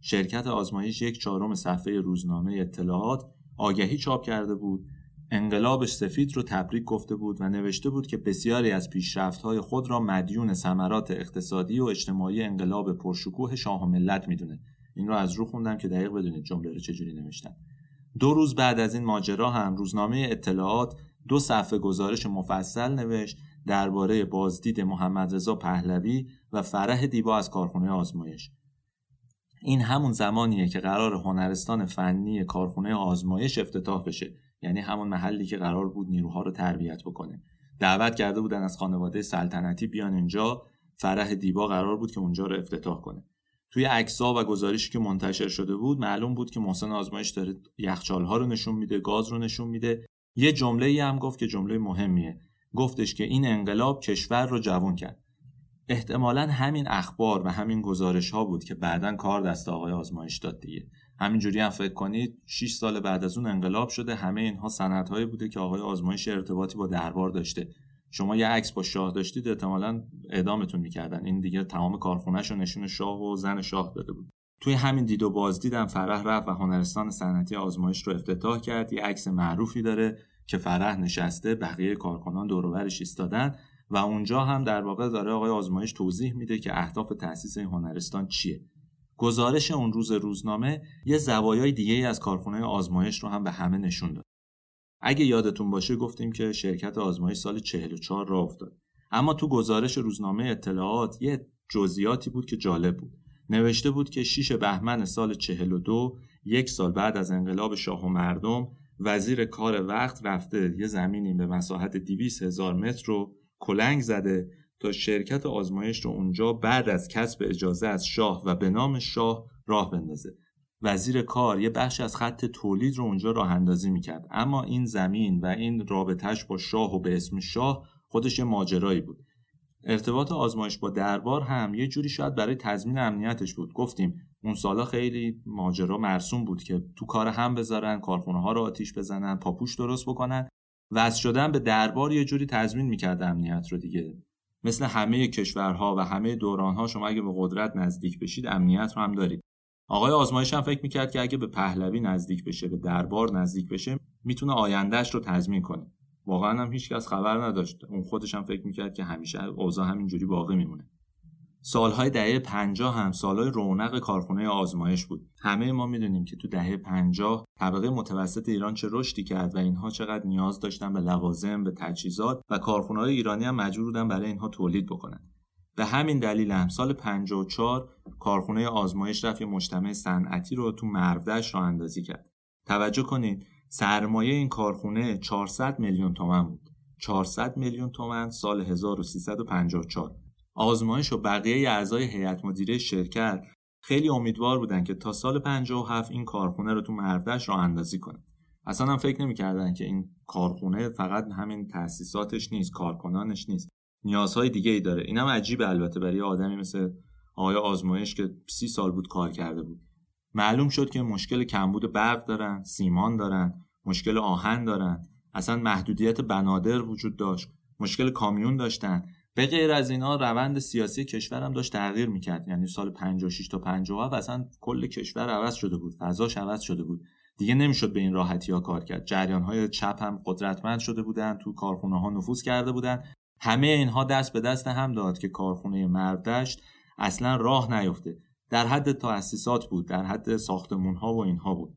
شرکت آزمایش یک چهارم صفحه روزنامه اطلاعات آگهی چاپ کرده بود، انقلاب سفید رو تبریک گفته بود و نوشته بود که بسیاری از پیشرفت‌های خود را مدیون ثمرات اقتصادی و اجتماعی انقلاب پرشکوه شاه و ملت میدونه. این رو از رو خوندم که دقیق بدونید جمله رو چجوری نوشتن. دو روز بعد از این ماجرا هم روزنامه اطلاعات دو صفحه گزارش مفصل نوشت درباره بازدید محمد رضا پهلوی و فرح دیبا از کارخانه آزمایش. این همون زمانیه که قرار هنرستان فنی کارخانه آزمایش افتتاح بشه، یعنی همون محلی که قرار بود نیروها رو تربیت بکنه. دعوت کرده بودن از خانواده سلطنتی بیان اینجا. فرح دیبا قرار بود که اونجا رو افتتاح کنه. توی عکس‌ها و گزارشی که منتشر شده بود معلوم بود که محسن آزمایش داره یخچال‌ها رو نشون میده، گاز رو نشون میده. یه جمله‌ای هم گفت که جمله مهمیه. گفتش که این انقلاب کشور رو جوان کرد. احتمالاً همین اخبار و همین گزارش‌ها بود که بعداً کار دست آقای آزمایش داد دیگه. همینجوری هم فکر کنید شش سال بعد از اون انقلاب شده، همه اینها سندهایی بوده که آقای آزمایش ارتباطی با دربار داشته. شما یه عکس با شاه داشتید احتمالاً اعدامتون می‌کردن. این دیگه تمام کارخونه‌شو نشون شاه و زن شاه داده بود. توی همین دید و بازدید هم فرح رفت و هنرستان صنعتی آزمایش رو افتتاح کرد. یه عکس معروفی داره که فرح نشسته، بقیه کارکنان دور و برش ایستادن و اونجا هم در واقع داره آقای آزمایش توضیح میده که اهداف تأسیس این هنرستان چیه. گزارش اون روز روزنامه یه زوایای دیگه از کارخونه آزمایش رو هم به همه نشون داد. اگه یادتون باشه گفتیم که شرکت آزمایش سال چهل و چهار راه افتاد. اما تو گزارش روزنامه اطلاعات یه جزئیاتی بود که جالب بود. نوشته بود که شش بهمن سال چهل و دو، یک سال بعد از انقلاب شاه و مردم، وزیر کار وقت رفته یه زمینی به مساحت دویست هزار متر رو کلنگ زده تا شرکت آزمایش رو اونجا بعد از کسب اجازه از شاه و به نام شاه راه بندازه وزیر کار یه بخشی از خط تولید رو اونجا راه اندازی میکرد، اما این زمین و این رابطهش با شاه و به اسم شاه خودش یه ماجرایی بود. ارتباط آزمایش با دربار هم یه جوری شاید برای تضمین امنیتش بود. گفتیم اون سالا خیلی ماجرا مرسوم بود که تو کار هم بذارن، کارخونه ها رو آتیش بزنن، پاپوش درست بکنن. واسه شدن به دربار یه جوری تضمین میکرد امنیت رو دیگه. مثل همه کشورها و همه دورانها شما اگه به قدرت نزدیک بشید امنیت رو هم دارید. آقای آزمایش هم فکر میکرد که اگه به پهلوی نزدیک بشه، به دربار نزدیک بشه، میتونه آیندهش رو تضمین کنه. واقعا هم هیچکس خبر نداشت. اون خودش هم فکر میکرد که همیشه اوضاع همینجوری باقی میمونه. سالهای دهه پنجاه هم سالهای رونق کارخونه آزمایش بود. همه ما میدونیم که تو دهه پنجاه طبقه متوسط ایران چه رشدی کرد و اینها چقدر نیاز داشتن به لوازم، به تجهیزات و کارخونه‌های ایرانی هم مجبور بودن برای اینها تولید بکنن. به همین دلیل هم سال پنجاه و چهار کارخونه آزمایش رفت یه مجتمع صنعتی رو تو مرودشت راه اندازی کرد. توجه کنید سرمایه این کارخونه چهارصد میلیون تومان بود. چهارصد میلیون تومان سال هزار و سیصد و پنجاه و چهار. آزمایش و بقیه اعضای هیئت مدیره شرکت خیلی امیدوار بودن که تا سال پنجاه و هفت این کارخونه رو تو مرودشت راه اندازی کنن. اصلا هم فکر نمی‌کردن که این کارخونه فقط همین تأسیساتش نیست، کارکنانش نیست، نیازهای دیگه ای داره. اینم عجیبه البته برای آدمی مثل آقای آزمایش که سی سال بود کار کرده بود. معلوم شد که مشکل کمبود برق دارن، سیمان دارن، مشکل آهن دارن، اصلا محدودیت بنادر وجود داشت، مشکل کامیون داشتن. به غیر از اینا روند سیاسی کشور هم داشت تغییر میکرد. یعنی سال پنجاه و شش تا پنجاه و هفت اصلا کل کشور عوض شده بود، فضاش عوض شده بود. دیگه نمیشد به این راحتی ها کار کرد. جریان‌های چپ هم قدرتمند شده بودن، تو کارخونه‌ها نفوذ کرده بودن. همه اینها دست به دست هم داد که کارخونه مردشت اصلا راه نیفته. در حد تأسیسات بود، در حد ساختمان‌ها و اینها بود.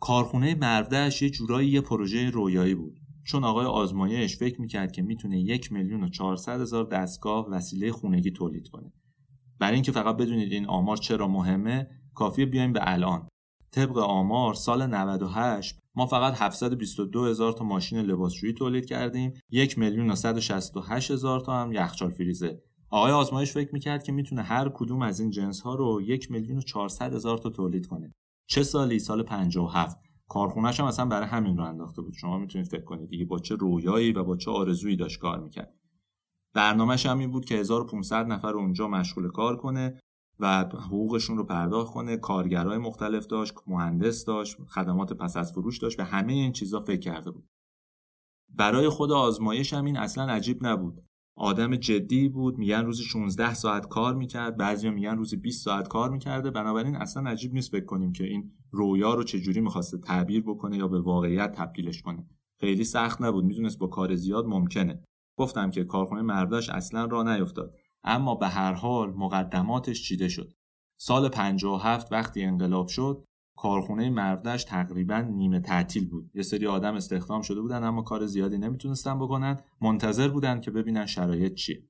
کارخونه مردشت یه جورایی یه پروژه رویایی بود. چون آقای آزمایش فکر میکرد که میتونه یک میلیون و چهارصد هزار دستگاه وسیله خونگی تولید کنه. برای اینکه فقط بدونید این آمار چرا مهمه، کافیه بیایم به الان. طبق آمار سال نود و هشت ما فقط هفتصد و بیست و دو هزار تا ماشین لباسشویی تولید کردیم، یک میلیون و صد و شصت و هشت هزار تا هم یخچال فریزر. آقای آزمایش فکر میکرد که میتونه هر کدوم از این جنس ها رو یک میلیون و چهارصد هزار تا تولید کنه. چه سالی؟ سال پنجاه و هفت. کارخونه‌اش هم اصلا برای همین رو انداخته بود. شما میتونید فکر کنید دیگه با چه رویایی و با چه آرزویی داشت کار میکرد. برنامه‌اش هم این بود که هزار و پانصد نفر رو اونجا مشغول کار کنه و حقوقشون رو پرداخت کنه. کارگرای مختلف داشت، مهندس داشت، خدمات پس از فروش داشت و همه این چیزا فکر کرده بود. برای خود آزمایش هم این اصلا عجیب نبود. آدم جدی بود. میگن روزی شانزده ساعت کار میکرد، بعضیا میگن روزی بیست ساعت کار میکرده. بنابراین اصلا عجیب نیست فکر کنیم که این رویا رو چجوری میخواسته تعبیر بکنه یا به واقعیت تبدیلش کنه. خیلی سخت نبود، میدونست با کار زیاد ممکنه. گفتم که کارخونه مرداش اصلا راه نیفتاد، اما به هر حال مقدماتش چیده شد. سال پنجاه و هفت وقتی انقلاب شد، کارخونه مرداش تقریبا نیمه تعطیل بود. یه سری آدم استخدام شده بودن اما کار زیادی نمیتونستن بکنن، منتظر بودن که ببینن شرایط چیه.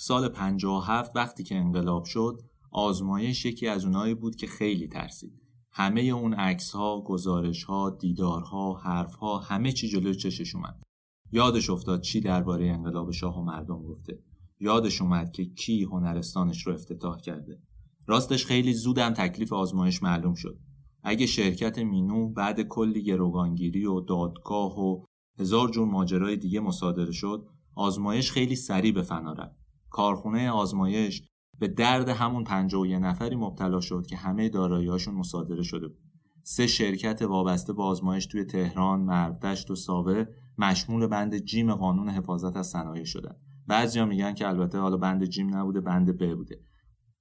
سال پنجاه و هفت وقتی که انقلاب شد، آزمایش یکی از اونایی بود که خیلی ترسید. همه اون عکس‌ها، گزارش‌ها، دیدارها، حرف‌ها، همه چی جلوی چشش اومد. یادش افتاد چی درباره انقلاب شاه و مردم گفته. یادش اومد که کی هنرستانش رو افتتاح کرده. راستش خیلی زودم تکلیف آزمایش معلوم شد. اگه شرکت مینو بعد کلی گروگانگیری و دادگاه و هزار جور ماجرای دیگه مصادره شد، آزمایش خیلی سریع به فنا رفت. کارخونه آزمایش به درد همون پنجاه و یک نفری مبتلا شد که همه دارایی‌هاشون مصادره شده بود. سه شرکت وابسته به آزمایش توی تهران، مردشت و ساوه مشمول بند جیم قانون حفاظت از صنایع شدن. بعضیا میگن که البته حالا بند جیم نبوده، بند ب بوده.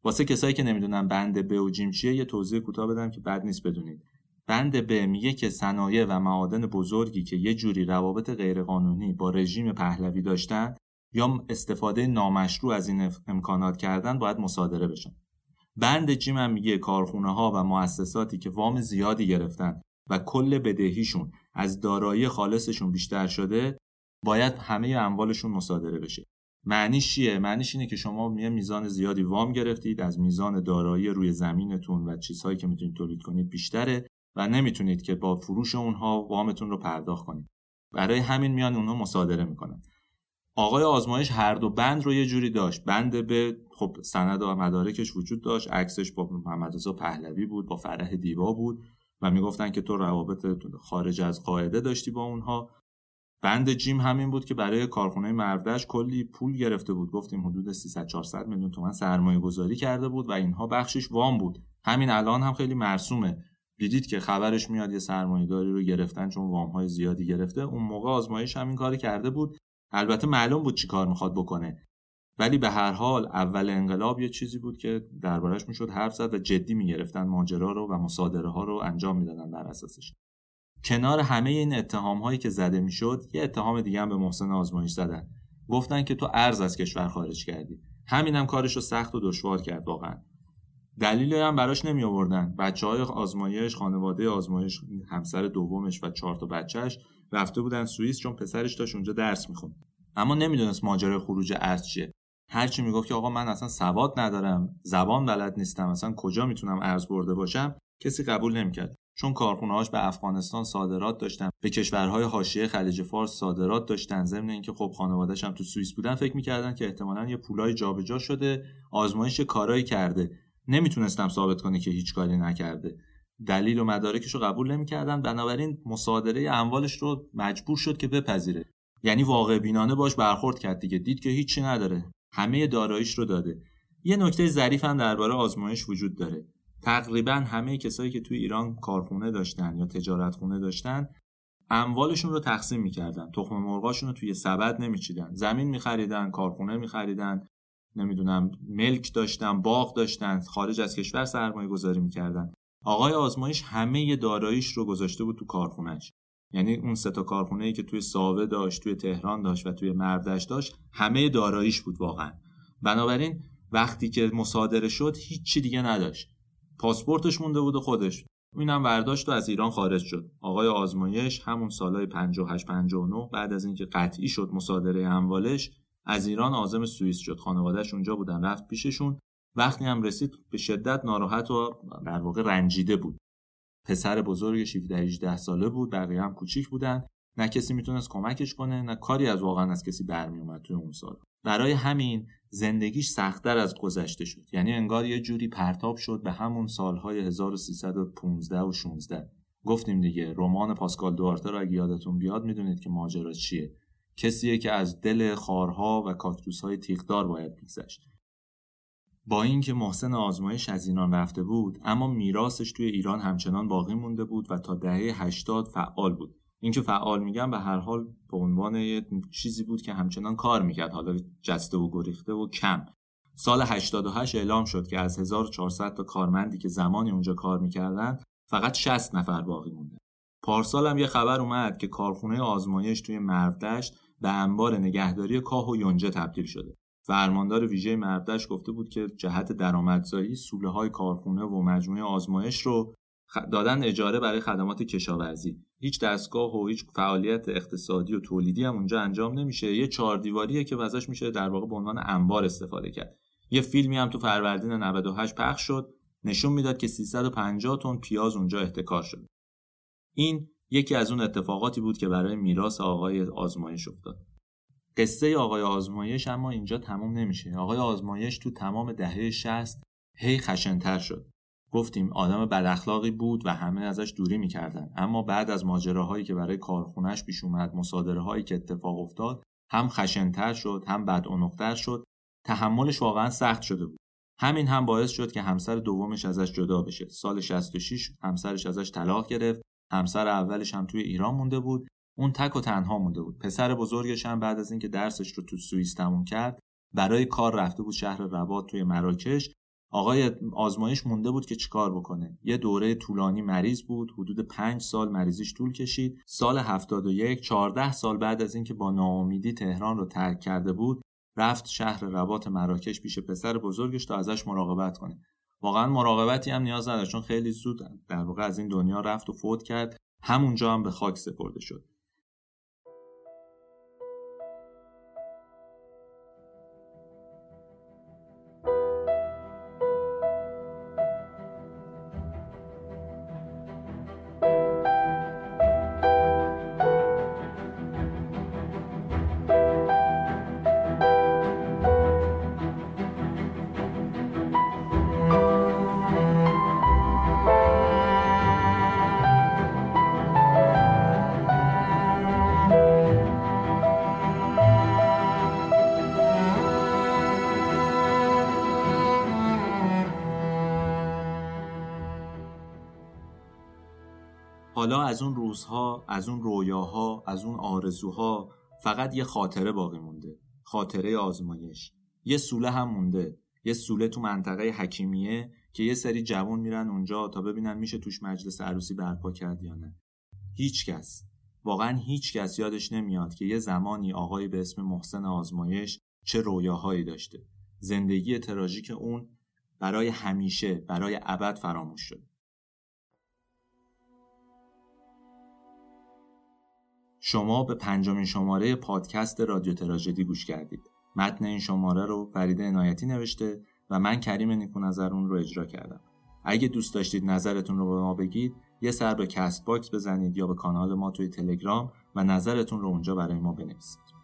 واسه کسایی که نمیدونن بند ب و جیم چیه یه توضیح کوتاه بدم که بد نیست بدونید. بند ب میگه که صنایع و معادن بزرگی که یه جوری روابط غیرقانونی با رژیم پهلوی داشتن یا استفاده نامشروع از این امکانات کردن باید مصادره بشن. بند جیم هم میگه کارخونه ها و مؤسساتی که وام زیادی گرفتن و کل بدهیشون از دارایی خالصشون بیشتر شده باید همه اموالشون مصادره بشه. معنیش چیه؟ معنیش اینه که شما یه میزان زیادی وام گرفتید، از میزان دارایی روی زمینتون و چیزهایی که میتونید تولید کنید بیشتره و نمیتونید که با فروش اونها وامتون رو پرداخت کنید. برای همین میان اونها مصادره میکنن. آقای آزمایش هر دو بند رو یه جوری داشت. بند به خب سند و مدارکش وجود داشت، عکسش با محمد رضا پهلوی بود، با فرح دیبا بود و میگفتن که تو روابط خارج از قاعده داشتی با اونها. بند جیم همین بود که برای کارخونه مردش کلی پول گرفته بود، گفتیم حدود سیصد چهارصد میلیون تومان سرمایه گذاری کرده بود و اینها بخشش وام بود. همین الان هم خیلی مرسومه، دیدید که خبرش میاد یه سرمایه‌داری رو گرفتن چون وام‌های زیادی گرفته. اون موقع آزمایش همین کارو کرده بود، البته معلوم بود چی کار میخواد بکنه، ولی به هر حال اول انقلاب یه چیزی بود که دربارش میشد حرف زد و جدی میگرفتن ماجرا رو و مصادره ها رو انجام میدادن بر اساسش. کنار همه این اتهام هایی که زده میشد یه اتهام دیگه هم به محسن آزمایش زدن، گفتن که تو ارز از کشور خارج کردی. همینم کارش رو سخت و دشوار کرد واقعا. دلیلی هم براش نمی آوردن. بچهای آزمایش، خانواده آزمایش، همسر دومش و چهار تا بچه‌اش رفته بودن سوئیس چون پسرش داشت اونجا درس می‌خوند. اما نمیدونست ماجرای خروج ارز چیه. هرچی میگفت که آقا من اصلا سواد ندارم، زبان بلد نیستم، اصلا کجا میتونم ارز برده باشم، کسی قبول نمی‌کرد. چون کارخونه‌هاش به افغانستان صادرات داشتن، به کشورهای حاشیه خلیج فارس صادرات داشتن، ضمن اینکه خب خانواده‌اش هم تو سوئیس بودن، فکر می‌کردن که احتمالاً یه پولای جابجا شده، آزمایش کارایی کرده. نمیتونستم ثابت کنه که هیچ کاری نکرده. دلیل و مدارکش رو قبول نمی‌کردن، بنابراین مصادره اموالش رو مجبور شد که بپذیره. یعنی واقع بینانه باش برخورد کرد دیگه، دید که هیچی نداره، همه داراییش رو داده. یه نکته ظریف هم درباره آزمایش وجود داره. تقریبا همه کسایی که توی ایران کارخونه داشتن یا تجارت خونه داشتن اموالشون رو تقسیم می‌کردن. تخم مرغاشون رو توی سبد نمی‌چیدن، زمین می‌خریدن، کارخونه می‌خریدن، نمیدونم ملک داشتن، باغ داشتن، خارج از کشور سرمایه گذاری میکردن. آقای آزمایش همه داراییش رو گذاشته بود تو کارخونهش. یعنی اون سه تا کارخونه‌ای که توی ساوه داشت، توی تهران داشت و توی مردش داشت، همه داراییش بود واقعا. بنابراین وقتی که مصادره شد هیچی دیگه نداشت، پاسپورتش مونده بود و خودش. اینم برداشت و از ایران خارج شد. آقای آزمایش همون سالهای پنجاه و هشت پنجاه و نه بعد از اینکه قطعی شد مصادره اموالش، از ایران عازم سوئیس شد. خانواده‌اش اونجا بودن، رفت پیششون. وقتی هم رسید به شدت ناراحت و در واقع رنجیده بود. پسر بزرگش هفده هجده ساله بود، بقیه هم کوچیک بودن. نه کسی میتونست کمکش کنه، نه کاری از واقعا از کسی برمی اومد توی اون سال. برای همین زندگیش سخت‌تر از گذشته شد. یعنی انگار یه جوری پرتاب شد به همون سالهای هزار و سیصد و پانزده و شانزده. گفتیم دیگه رمان پاسکال دو آرت رو اگه یادتون بیاد میدونید که ماجرا چیه. کسیه که از دل خارها و کاکتوس‌های تیغدار باید می‌گذشت. با اینکه محسن آزمایش از ایران رفته بود، اما میراثش توی ایران همچنان باقی مونده بود و تا دهه هشتاد فعال بود. اینکه فعال میگم به هر حال به عنوان یه چیزی بود که همچنان کار میکرد، حالا جسته و گریخته و کم. سال هشتاد و هشت اعلام شد که از هزار و چهارصد تا کارمندی که زمانی اونجا کار میکردن فقط شصت نفر باقی مونده. پارسال هم یه خبر اومد که کارخونه آزمایش توی مردشت به انبار نگهداری کاه و یونجه تبدیل شده. فرماندار ویژه مردش گفته بود که جهت درآمدزایی سوله‌های کارخونه و مجموعه آزمایش رو دادن اجاره برای خدمات کشاورزی. هیچ دستگاه و هیچ فعالیت اقتصادی و تولیدی هم اونجا انجام نمیشه. یه چهاردیواریه که واسش میشه در واقع به عنوان انبار استفاده کرد. یه فیلمی هم تو فروردین نود و هشت پخش شد، نشون میداد که سیصد و پنجاه تن پیاز اونجا احتکار شد. این یکی از اون اتفاقاتی بود که برای میراث آقای آزمایش افتاد. قصه آقای آزمایش اما اینجا تمام نمیشه. آقای آزمایش تو تمام دهه شصت هی خشن‌تر شد. گفتیم آدم بد اخلاقی بود و همه ازش دوری میکردن. اما بعد از ماجراهایی که برای کارخونه‌اش پیش اومد، مصادره‌هایی که اتفاق افتاد، هم خشن‌تر شد، هم بدعنق‌تر شد. تحملش واقعا سخت شده بود. همین هم باعث شد که همسر دومش ازش جدا بشه. سال شصت و شش همسرش ازش طلاق گرفت. همسر اولش هم توی ایران مونده بود. اون تک و تنها مونده بود. پسر بزرگش هم بعد از اینکه درسش رو تو سوئیس تموم کرد، برای کار رفته بود شهر رباط توی مراکش. آقای آزمایش مونده بود که چیکار بکنه. یه دوره طولانی مریض بود، حدود پنج سال مریضیش طول کشید. سال هفتاد و یک، چهارده سال بعد از اینکه با ناامیدی تهران رو ترک کرده بود، رفت شهر رباط مراکش پیش پسر بزرگش تا ازش مراقبت کنه. واقعا مراقبتی هم نیاز نداشت، چون خیلی زود در واقع از این دنیا رفت و فوت کرد. همونجا هم به خاک سپرده شد. حالا از اون روزها، از اون رویاها، از اون آرزوها فقط یه خاطره باقی مونده. خاطره آزمایش. یه سوله هم مونده. یه سوله تو منطقه حکیمیه که یه سری جوان میرن اونجا تا ببینن میشه توش مجلس عروسی برپا کرد یا نه. هیچ کس، واقعا هیچ کس یادش نمیاد که یه زمانی آقایی به اسم محسن آزمایش چه رویاهایی داشته. زندگی تراژیک اون برای همیشه، برای ابد فراموش شد. شما به پنجمین شماره پادکست رادیو تراژدی گوش کردید. متن این شماره رو فریده عنایتی نوشته و من کریم نیکونظرون رو اجرا کردم. اگه دوست داشتید نظرتون رو به ما بگید، یه سر به کست باکس بزنید یا به کانال ما توی تلگرام و نظرتون رو اونجا برای ما بنویسید.